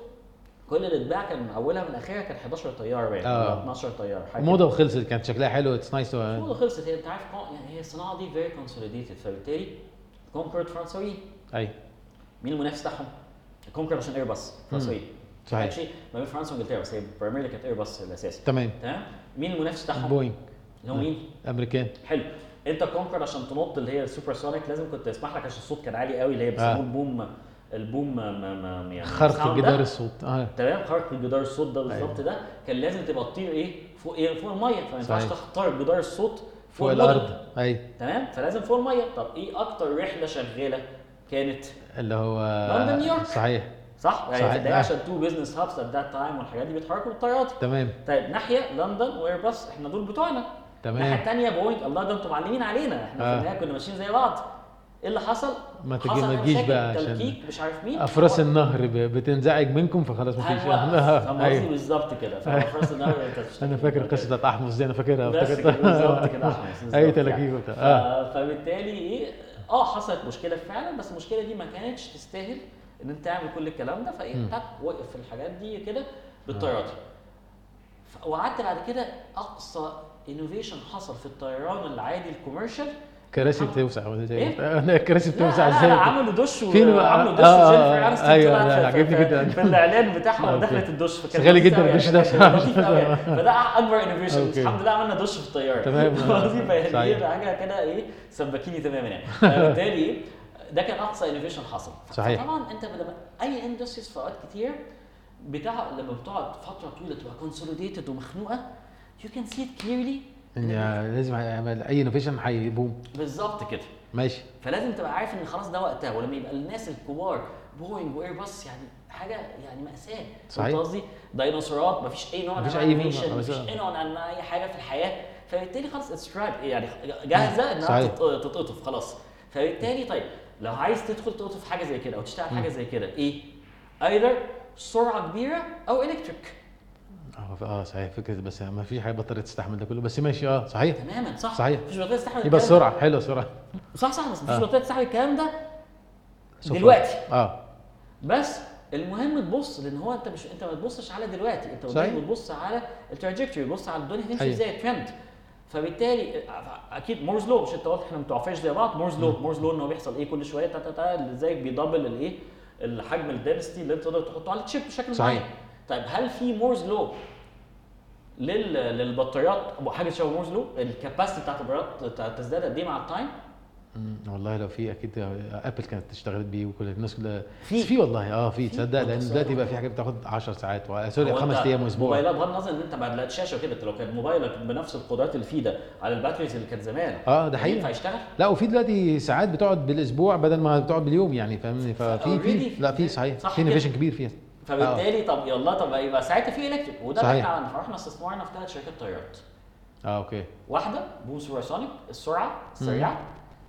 كل اللي اتباع كان اولها من اخرها كان 11 طياره باين. 12 طياره حاجه. الموضه وخلصت. كانت شكلها حلو. اتس نايس. الموضه خلصت. هي انت عارف يعني هي الصناعه دي فيري كونسوليديتد. فبالتالي كونكورد فرنساوي. اي مين المنافس بتاعهم؟ كونكورد عشان ايرباس فرنساوي. صحيح. ماشي. ما بين فرنسا وانجلترا بس هي برايمرلي كانت ايرباس الاساسي. تمام. مين المنافس بتاعهم؟ بوينج. اللي هو مين؟ امريكان. حلو. انت كونكورد عشان تنط اللي هي السوبر سونيك لازم كنت اسمح لك عشان الصوت كان عالي قوي اللي هي بيسموه بوم. البوم ما يعني خرق جدار الصوت. تمام. خرق جدار الصوت ده بالظبط. ده كان لازم تبقى تطير فوق الميه. فما ينفعش تختار جدار الصوت فوق الارض. تمام. فلازم فوق الميه. طب ايه اكتر رحله شغاله كانت؟ اللي هو لندن نيويورك. صحيح. صح. يعني عشان تو بزنس هابس ات ذات تايم والحاجات دي بيتحركوا بالطيارات. تمام. طيب ناحيه لندن وايرباص احنا دول بتوعنا. تمام. الناحيه الثانيه بوينج، الله ده انتم معلمين علينا، احنا في النهايه كنا ماشيين زي بعض. ايه اللي حصل؟ ما تجيش بقى عشان مش عارف مين افراس النهر بتنزعج منكم، فخلاص مفيش ايوه بالظبط كده. فافراس النهر انا فاكر قصه بتاعت احمس دي، انا فاكرها بالظبط كده، احمس اي تلاكيك. فبالتالي ايه حصلت مشكله فعلا، بس المشكله دي ما كانتش تستاهل ان انت تعمل كل الكلام ده. فايه وقف في الحاجات دي كده بالطيارات. وقعدت بعد كده اقصى انوفيشن حصل في الطيران العادي الكوميرشال، كراسي بتوسع ولا زي انا الكراسي بتوسع ازاي؟ عملوا دش وعملوا دش جينيفر انستون عجبني جدا في الاعلان بتاعها، ودخلت الدش فكان غالي جدا الدش ده، فده اكبر انوفيشن. الحمد لله عملنا دش في الطياره، تمام صحيح، حاجه كده ايه سباكيني تماما يعني. فبالتالي ده كان اقصى انوفيشن حصل. طبعا انت لما اي اندستريز في اوقات كتير لما بتقعد فتره طويله تبقى كونسوليديتد ومخنوقه، يو كان سي ات كليرلي ان لازم اعمل اي انوفيشن هيبوم بالظبط كده، ماشي. فلازم تبقى عارف ان خلاص ده وقتها، ولما يبقى الناس الكبار بوينج وايرباص يعني حاجه يعني ماساه، فاهم قصدي؟ ديناصورات، مفيش اي نوع من الانوفيشن، مفيش اي نوع من اي حاجه في الحياه. فبالتالي خلاص اتسرايب يعني جاهزه انها تتقطف خلاص. فبالتالي طيب لو عايز تدخل تقطف حاجه زي كده او تشتغل حاجه زي كده، ايه ايذر سرعه كبيره او الكتريك. صحيح فكره، بس ما فيش حاجه بطاريه تستحمل ده كله، بس ماشي. صحيح تماما صح، مفيش بطاريه تستحمل، يبقى السرعه حلوه، سرعه صح بس مفيش بطاريه تستحمل الكلام ده دلوقتي. بس المهم تبص، لان هو انت ما تبصش على دلوقتي، انت بتبص على التراجكتوري، بتبص على الدنيا هتمشي ازاي، الترند. فبالتالي اكيد مورز لو، مش انت واضح احنا متوافقش زي بعض. مورز لو انه بيحصل ايه كل شويه، ازاي بيدبل الايه الحجم الدنسيتي اللي انت تقدر تحطه على الشيب بشكل معين. طيب هل في مورز لو للبطاريات حاجه شبه مورز لو؟ الكاباسيتي بتاعت البطاريات تزداد قد ايه مع التايم؟ والله لو في، اكيد ابل كانت اشتغلت بيه وكل الناس كلها في والله في تصدق، لان دلوقتي بقى في حاجه بتاخد 10 ساعات سوري 5 ايام واسبوع. موبايلات بغض النظر ان انت بعد لقيت شاشه وكده، لو كان موبايلك بنفس القدرات اللي فيه ده على الباتريز اللي كانت زمان ده حقيقي هيشتغل. لا وفي دلوقتي ساعات بتقعد بالاسبوع بدل ما بتقعد باليوم يعني، فاهمني؟ ففي لا في صحيح في انوفيشن كبير فيها. فبالتالي طب يلا يبقى ساعتها في الكتريك، وده اللي احنا عملناه. فاحنا استثمرنا في 3 شركات طيارات. اوكي. واحده بوم سوبرسونيك، السرعه السريعه.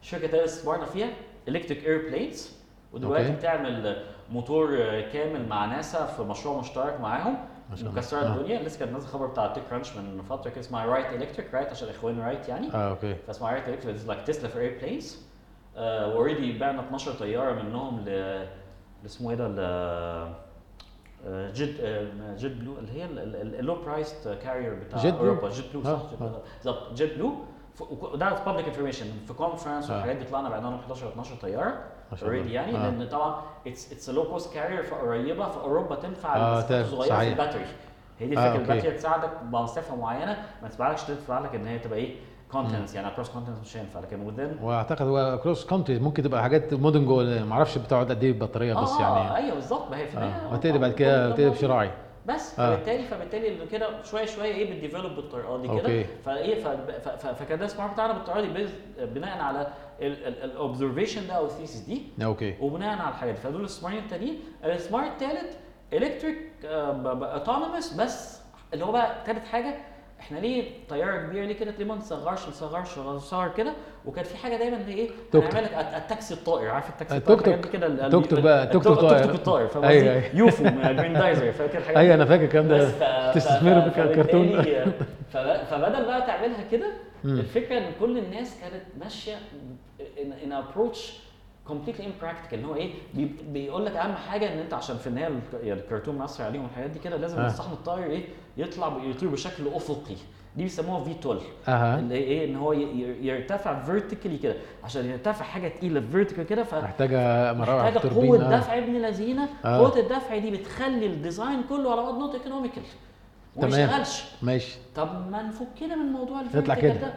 شركه ثانيه استثمرنا فيها الكتريك ايربلينز، ودلوقتي بتعمل موتور كامل مع ناسا في مشروع مشترك معاهم، مكسره الدنيا. لسه كان نازل خبر بتاع تيك رانش من فتره كده، اسمها رايت الكتريك، رايت عشان اخواني رايت يعني. اوكي. فاسمها رايت الكتريك لايك تسلا في ايربلينز. اوريدي بعنا 12 طياره منهم ل اسمه ايه ده، جيت بلو، اللي هي اللو برايس كارير بتاع اوروبا، جيت بلو صح بالظبط، جيت بلو. وده بابليك انفورميشن في كونفرنس والحاجات دي، طلعنا بعدنا 11 12 طياره اوريدي يعني. لان طبعا اتس لو كوست كارير، فقريبه في اوروبا تنفع المسافات الصغيره في الباتري. هي دي فكره الباتري، تساعدك بمسافه معينه ما تسمعلكش تدفع لك ان هي تبقى ايه كونتنتس يعني كروس كونتنتس، مش هينفع لكن ودن. واعتقد هو كروس كونتنتس ممكن تبقى حاجات مودن جوه، ما اعرفش بتقعد قد ايه البطاريه بس يعني. ايوه بالظبط، ما هي في النهايه بعد كده بتقلب شراعي بس. فبالتالي اللي كده شويه شويه ايه بتديفلوب بالطريقه دي كده. فايه فكان ده سمارت بتاعنا بالطريقه دي بناء على الاوبزرفيشن ده او الثيسيس دي. وبناء على الحاجات دي فدول السمارت التانيين. السمارت الثالث الكتريك اوتونومس، بس اللي هو بقى ثالث حاجه، احنا ليه طياره كبيره ليه كده؟ ليه ما نصغرش كده؟ وكان في حاجه دايما اللي ايه، هنعمل التاكسي الطائر، عارف التاكسي الطائر كده، توك توك بقى، توك توك الطائر، فاهم قصدي؟ يوفو جراندايزر، فاكر حاجه؟ انا فاكر الكلام ده، تستثمروا في الكرتون. فبدل بقى تعملها كده، الفكره ان كل الناس كانت ماشيه ان ابروتش كومبليتلي امبراكتيكال، اللي هو ايه، بيقول لك اهم حاجه ان انت عشان في النهايه الكرتون مصر عليهم الحاجات دي كده، لازم الصحن الطائر ايه يطير بشكل افقي. دي بيسموها في تول، اللي ايه ان هو يرتفع فيرتيكالي كده. عشان يرتفع حاجه ثقيله فيرتيكال كده محتاجه قوه دفع ابن لذينه. قوه الدفع دي بتخلي الديزاين كله على بعد نوت ايكونوميكال، ما يشتغلش. ماشي. طب ما نفكنا من موضوع الفيرتيكال ده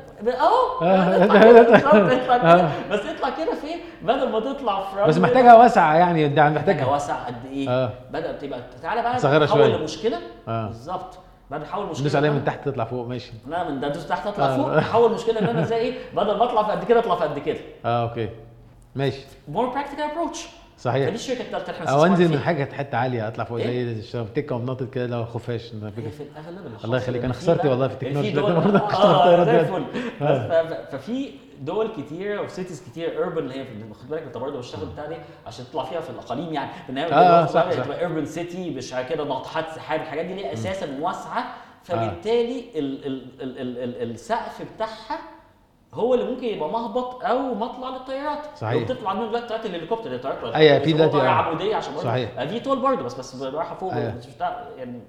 بس اطلع كده فين بدل ما تطلع فرامل، بس محتاجها واسعه يعني. ده محتاجها واسعه قد ايه؟ بدأ تبقى تعالى بقى نحول المشكله بالظبط، بدل نحول مشكله ندوس عليها من تحت تطلع فوق. ماشي. لا من دوس تحت تطلع فوق. نحول مشكله ان انا زي ايه، بدل ما اطلع في قد كده اطلع في قد كده. اوكي ماشي. مور براكتيكال ابروتش. صحيح. فليش الشركه الثالثه تحن او انزل من حاجه حته عاليه اطلع فوق زي الشبكه ونطط كده لو خفاش في الاغلب. الله يخليك انا خسرت والله في التكنولوجيا ففي دول كتير وسيتيز كتير ايربن اللي هي خد بالك انت برضه والشغل بتاعي عشان تطلع فيها في الاقاليم يعني في النهايه تبقى ايربن سيتي مش كده ناطحات سحاب الحاجات دي ليه اساسا مواسعه فبالتالي السقف بتاعها هو اللي ممكن يبقى مهبط او مطلع للطيارات. صحيح. بتطلع منه دلوقتي طيارات الهليكوبتر الطيارات ايوه في دلوقتي عموديه عشان في طول برضه بس رايحه فوق مش يعني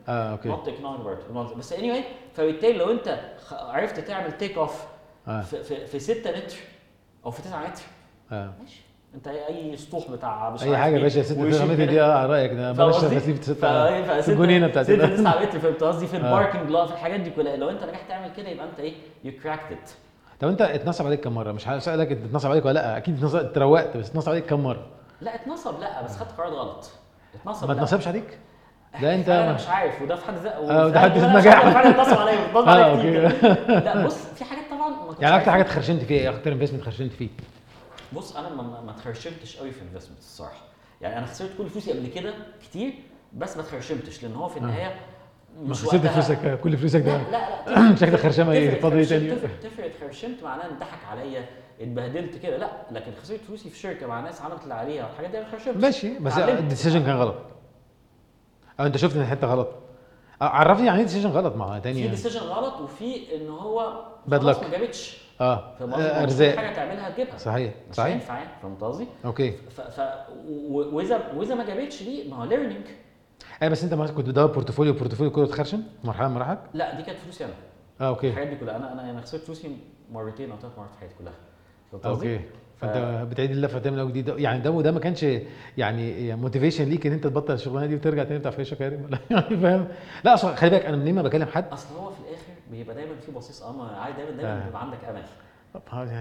نوت تكنولوجي بس اني anyway. فبالتالي لو انت عرفت تعمل تيك اوف في 6 متر او في 9 متر ماشي انت اي سطوح بتاع مش اي حاجه يا باشا 6 متر دي على رايك ده بلاش نسيب 6 الجنينه بتاعت 6 متر فهمت قصدي في الباركنج لوت الحاجات دي كلها لو انت نجحت تعمل كده يبقى انت ايه يو كراكت ات. طب انت اتنصب عليك كم مره؟ مش هسالك اتنصب عليك ولا لا اكيد اتروقت بس اتنصب عليك كم مره؟ لا اتنصب لا بس خدت قرارات غلط. اتنصب ما اتنصبش عليك؟ ده انت مش عارف وده في حد ذاته وده حد في المجال فعلا اتنصب عليا اتنصب عليا كتير. لا بص في حاجات طبعا ما يعني اكتر حاجه اتخرشنت فيها ايه؟ اكتر انفستمنت اتخرشنت فيه؟ بص انا ما اتخرشمتش قوي في انفستمنت الصراحه يعني انا خسرت كل فلوسي قبل كده كتير بس ما اتخرشمتش لان هو في النهايه ما خسرت فلوسك كل فلوسك ده لا شكلك خرشمه ايه فاضي تاني تفرق خرشمت معناه انضحك عليا اتبهدلت كده لا لكن خسرت فلوسي في شركه مع ناس عملت اللي عليها والحاجات دي انا خرشمت ماشي بس الديسيجن كان غلط او انت شفت ان الحته غلط عرفني يعني ايه ديسيجن غلط مع تاني في ديسيجن غلط وفي ان هو خلاص ما جابتش ارزاق حاجه تعملها تجيبها صحيح صحيح ينفع فهمت قصدي اوكي واذا ما جابتش دي ما هو ليرنينج اي بس انت ما كنت بدور بورتفوليو كله اتخرشم مرحله من مراحلك لا دي كانت فلوسي انا اوكي الحاجات دي كلها انا خسرت فلوسي مرتين او ثلاث مرات في حياتي كلها اوكي فانت بتعيد اللفه تاني جديده يعني ده ما كانش يعني موتيفيشن ليك ان انت تبطل الشغلانه دي وترجع تاني بتاع فريشه كريم ولا يعني فاهم لا اصل خلي بالك انا منين ما بكلم حد اصل هو في الاخر بيبقى دايما في بصيص امل عادي دايما بيبقى عندك امل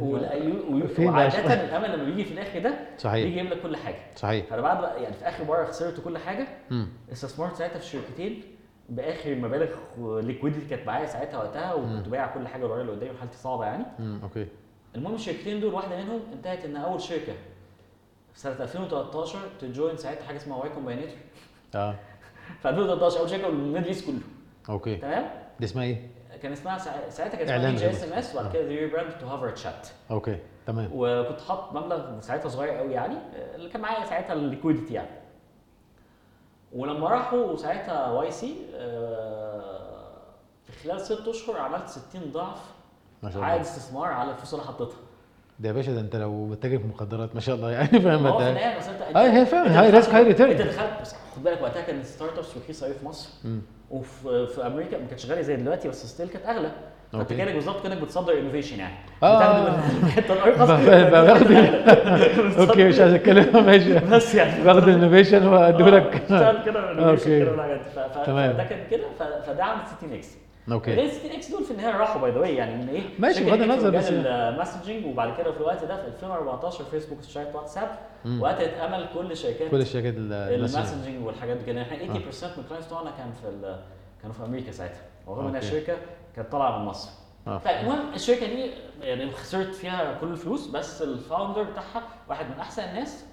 وعادة الامل لما بيجي في الاخر ده صحيح. بيجي يملك كل حاجه صحيح انا بعد يعني في اخر مره خسرت كل حاجه استثمرت ساعتها في شركتين باخر المبالغ الليكويديتي كانت معايا ساعتها وقتها وكنت بايع كل حاجه والورق اللي قدامي حالتي صعبه يعني اوكي المهم الشركتين دول واحده منهم انتهت ان اول شركه في سنه 2013 تجوين ساعتها حاجه اسمها واي كومباينيتور ف 2013 اول شركه والميدل ايست كله اوكي تمام دي اسمها ايه كان اسمها ساعتها كانت اعلان جي اس ام اس وبعد كده ريبراند تو هافر تشات اوكي تمام وكنت حاطط مبلغ ساعتها صغير قوي يعني اللي كان معايا ساعتها الليكويديتي يعني ولما راحوا ساعتها واي سي في خلال 6 اشهر عملت 60 ضعف عائد استثمار على الفلوس اللي حطيتها ده يا باشا ده انت لو بتتاجر في مخدرات ما شاء الله يعني فاهم انت هي فاهم هاي ريسك هاي ريتيرن انت دخلت بس خد بالك وقتها كان الستارت ابس رخيصه قوي في مصر وفي امريكا ما كانتش غاليه زي دلوقتي بس ستيل كانت اغلى فانت كانك بالظبط كانك بتصدر انوفيشن يعني بتاخد من الحته الارخص باخد اوكي مش عايز اتكلم ماشي بس يعني باخد الانوفيشن واديه لك اشتغل كده انوفيشن كده ولا حاجه فده كان كده فده عمل 60 اكس اوكي ال 60 اكس دول في النهايه راحوا باي ذا واي يعني من ايه ماشي بغض النظر بس المسجنج وبعد كده في الوقت ده في 2014 فيسبوك اشترت واتساب وقتت امل كل الشركات المسجنج والحاجات دي كده 80% من الكلاينتس بتوعنا كانوا في امريكا ساعتها رغم ان الشركه كانت طالعه من مصر فالمهم الشركه دي يعني خسرت فيها كل الفلوس بس الفاوندر بتاعها واحد من احسن الناس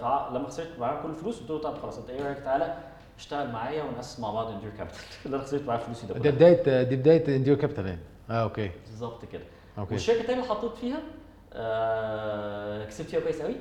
فلما خسرت معاه كل الفلوس قلت له طب خلاص انت ايه رايك تعالى اشتغل معايا ونقسم مع بعض انديور كابيتال اللي انا خسرت معاه فلوسي ده بدايه انديور كابيتال يعني اوكي بالظبط كده والشركه الثانيه اللي حطيت فيها كسبت فيها كويس قوي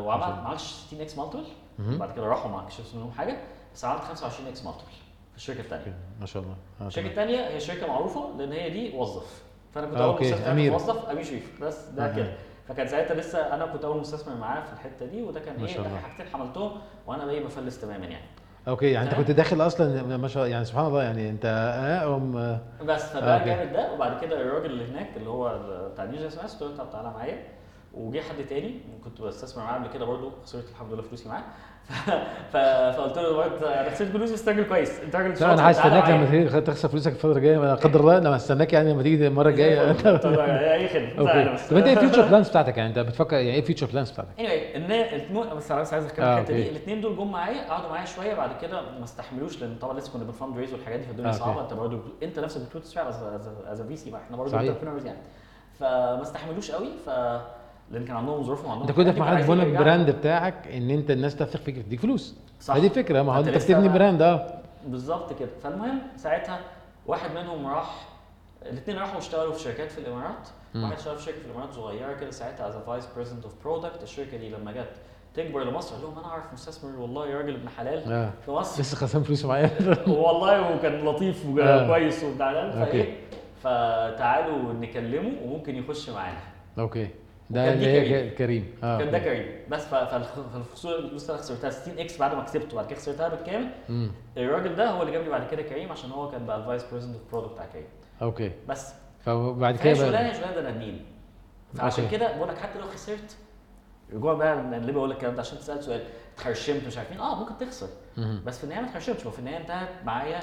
وعملت معاك 60 اكس مالتيبل بعد كده راحوا معاك شفت منهم حاجه بس عملت 25 اكس مالتيبل في الشركه الثانيه ما شاء الله الشركه الثانيه هي شركه معروفه لان هي دي وظف فانا كنت اول مستثمر موظف امير شريف بس ده كده فكان ساعتها لسه انا كنت اول مستثمر معاه في الحته دي وده كان ايه حاجتين حملتهم وانا باقي بفلس تماما يعني اوكي يعني انت كنت داخل اصلا ما شاء يعني سبحان الله يعني انت بس فبقى جامد ده وبعد كده الراجل اللي هناك اللي هو بتاع دي جي اس اس قلت له تعالى معايا وجي حد تاني كنت بستثمر معاه قبل كده برضه خسرت الحمد لله فلوسي معاه فقلت له برضه انا خسرت فلوسي استرجل كويس انت راجل شاطر انا هستناك لما تخسر فلوسك الفتره الجايه انا قدر الله انا هستناك يعني لما تيجي المره الجايه طبعا اي خدمه طب انت ايه الفيوتشر بلانز بتاعتك يعني انت بتفكر يعني ايه الفيوتشر بلانز بتاعتك anyway بس انا عايز اتكلم الحته دي الاثنين دول جم معايا قعدوا معايا شويه بعد كده ما استحملوش لان طبعا لسه كنا بالفاند ريز والحاجات دي فالدنيا صعبه انت برضه انت نفسك بتشتغل از فيسي ما احنا برضه انتربرينورز يعني فما استحملوش قوي لان كان عندهم ظروف وعندهم انت كده في محل بتقول البراند بتاعك ان انت الناس تثق فيك تديك فلوس صح. هذه فكره ما هو انت بتبني براند بالظبط كده. فالمهم ساعتها واحد منهم راح الاثنين راحوا اشتغلوا في شركات في الامارات. واحد اشتغل في شركه في الامارات صغيره كده ساعتها از فايس بريزيدنت اوف برودكت. الشركه دي لما جت تكبر لمصر قال لهم انا اعرف مستثمر والله يا راجل ابن حلال في مصر لسه خسران فلوسه معايا والله وكان لطيف وكويس وبتاع ده، فتعالوا نكلمه وممكن يخش معانا. اوكي ده اللي هي كريم كان ده كريم بس. فالخساره لسه خسرتها 60 اكس بعد ما كسبته، بعد كده خسرتها بالكامل. الراجل ده هو اللي جاب لي بعد كده كريم عشان هو كان بقى الفايس بريزيدنت اوف برودكت بتاع كريم. اوكي بس فبعد كده شغلانه ندمين. فعشان كده بقول لك حتى لو خسرت رجوع بقى اللي بقول لك الكلام ده عشان تسال سؤال اتخرشمت مش عارفين ممكن تخسر بس في النهايه ما اتخرشمتش، وفي النهايه انتهت معايا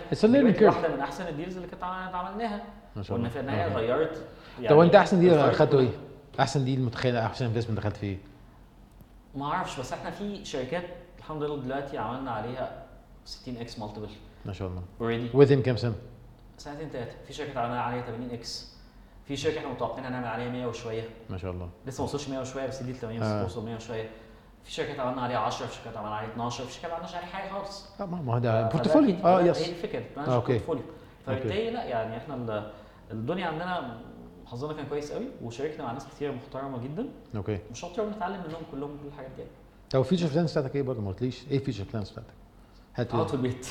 واحده من احسن الديلز اللي كانت عملناها وان في النهايه غيرت يعني. طب انت احسن ديل اخدته ايه؟ احسن ديل متخيله احسن انفستمنت دخلت فيه؟ ما اعرفش بس احنا في شركات الحمد لله دلوقتي عملنا عليها 60 اكس مالتيبل ما شاء الله اوريدي وذين كام سنه؟ سنتين ثلاثه. في شركه عملنا عليها 80 اكس، في شركه احنا متوقعين هنعمل عليها 100 وشويه ما شاء الله لسه ما وصلش 100 وشويه بس دي 80 وصل 100 وشويه. في شركه عملنا عليها 10، في شركه عملنا عليها 12، في شركه ما عملناش عليها حاجه خالص. ما هو ده بورتفوليو يس ايه الفكره بورتفوليو. فبالتالي لا يعني احنا الدنيا عندنا حظنا كان كويس قوي وشاركنا مع ناس كتير محترمه جدا. اوكي مش شرط بنتعلم منهم كلهم كل الحاجات دي. طب فيتشر بلانز بتاعتك ايه برضه؟ ما قلتليش ايه فيتشر بلانز بتاعتك؟ هات البيت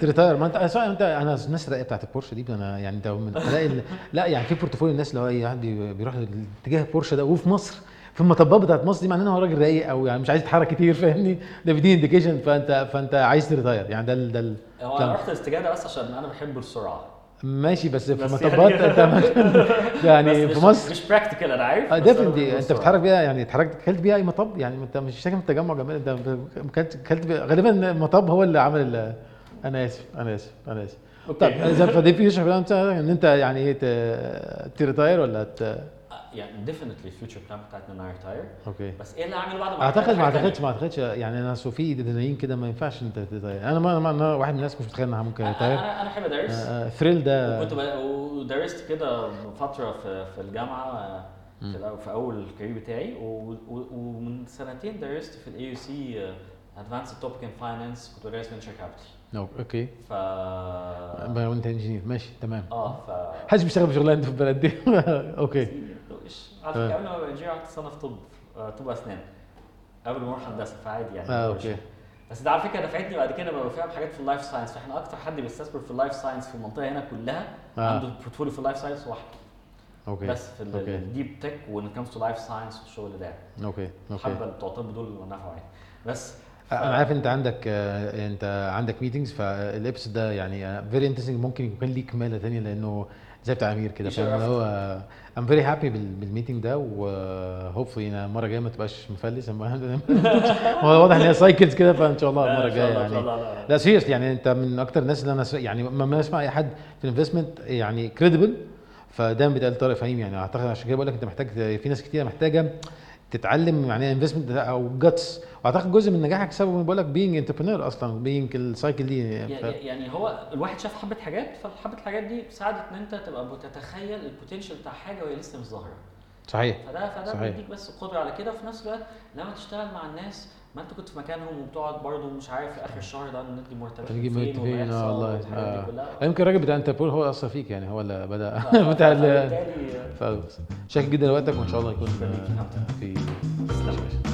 تريتاير. ما انت انا الناس الرائقه بتاعت البورشه دي انا يعني انت من لا يعني في بورتفوليو الناس لو اي حد بيروح اتجاه البورشه ده وفي مصر في المطبات بتاعت مصر دي معناه ان هو راجل رايق او يعني مش عايز يتحرك كتير فاهمني. ده بدي انديكيشن فانت عايز تريتاير يعني. ده انا رحت الاستجابه بس عشان انا بحب السرعه ماشي بس في المطبات يعني في مصر مش براكتيكال انا عارف ديفينتلي. انت بتتحرك بيها يعني اتحركت كلت بيها اي مطب يعني انت مش ساكن في التجمع جمال انت كلت غالبا المطب هو اللي عمل. انا اسف طب اذا فدي فيوتشر بلان ان انت يعني ايه تريتاير ولا يعني ديفينتلي فيوتشر بلان بتاعتنا ان انا ريتاير. اوكي بس ايه اللي هعمله بعد ما ما اعتقدش يعني انا في ديزاين كده ما ينفعش انت تريتاير. انا واحد من الناس مش متخيل انها ممكن ريتاير. انا احب ادرس ثريل ده كنت ودرست كده فتره في الجامعه في اول الكارير بتاعي ومن سنتين درست في الاي يو سي ادفانسد توبك ان فاينانس كنت بدرس فينشر كابيتال. اوكي ف وانت انجينير ماشي تمام حاج بيشتغل بشغلانه في البلد دي اوكي عارف قبل ما ابقى انجينير كنت صنف طب اسنان قبل ما اروح هندسه فعادي يعني اوكي بس ده على فكره نفعتني بعد كده بقى فاهم حاجات في اللايف ساينس. فاحنا اكتر حد بيستثمر في اللايف ساينس في المنطقه هنا كلها عنده بورتفوليو في اللايف ساينس واحد اوكي بس في الديب تك وان كامز تو لايف ساينس والشغل ده اوكي حابه تعتبر دول نفعوا يعني بس انا عارف انت عندك ميتينجز فالابس ده يعني فيري انترستنج ممكن يكون ليك ماله ثانيه لانه زي بتاع امير كده فهو ام فيري هابي بالميتنج ده وهوبفلي انا المره الجايه ما تبقاش مفلس هو واضح ان هي سايكلز كده فان شاء الله المره الجايه يعني لا سيريس يعني انت من اكتر الناس اللي انا يعني ما اسمع اي حد في الانفستمنت يعني كريديبل فدايما بيتقال طارق فهيم يعني اعتقد عشان كده بقول لك انت محتاج في ناس كتير محتاجه تتعلم يعني انفستمنت او جاتس واعتقد جزء من نجاحك سببه بقول لك بينج انتربرينور اصلا بينج السايكل دي يعني هو الواحد شاف حبه حاجات فالحبه الحاجات دي ساعدت ان انت تبقى بتتخيل البوتنشال بتاع حاجه وهي لسه مش ظاهره صحيح فده بيديك بس قدره على كده. وفي نفس الوقت لما تشتغل مع الناس ما انت كنت في مكانهم وبتقعد برضو مش عارف اخر الشهر ده ندي مرتبات فين والله يمكن الراجل بتاع انتربول هو اصلا فيك يعني هو اللي بدا بتاع شكل جدا لوقتك وان شاء الله يكون في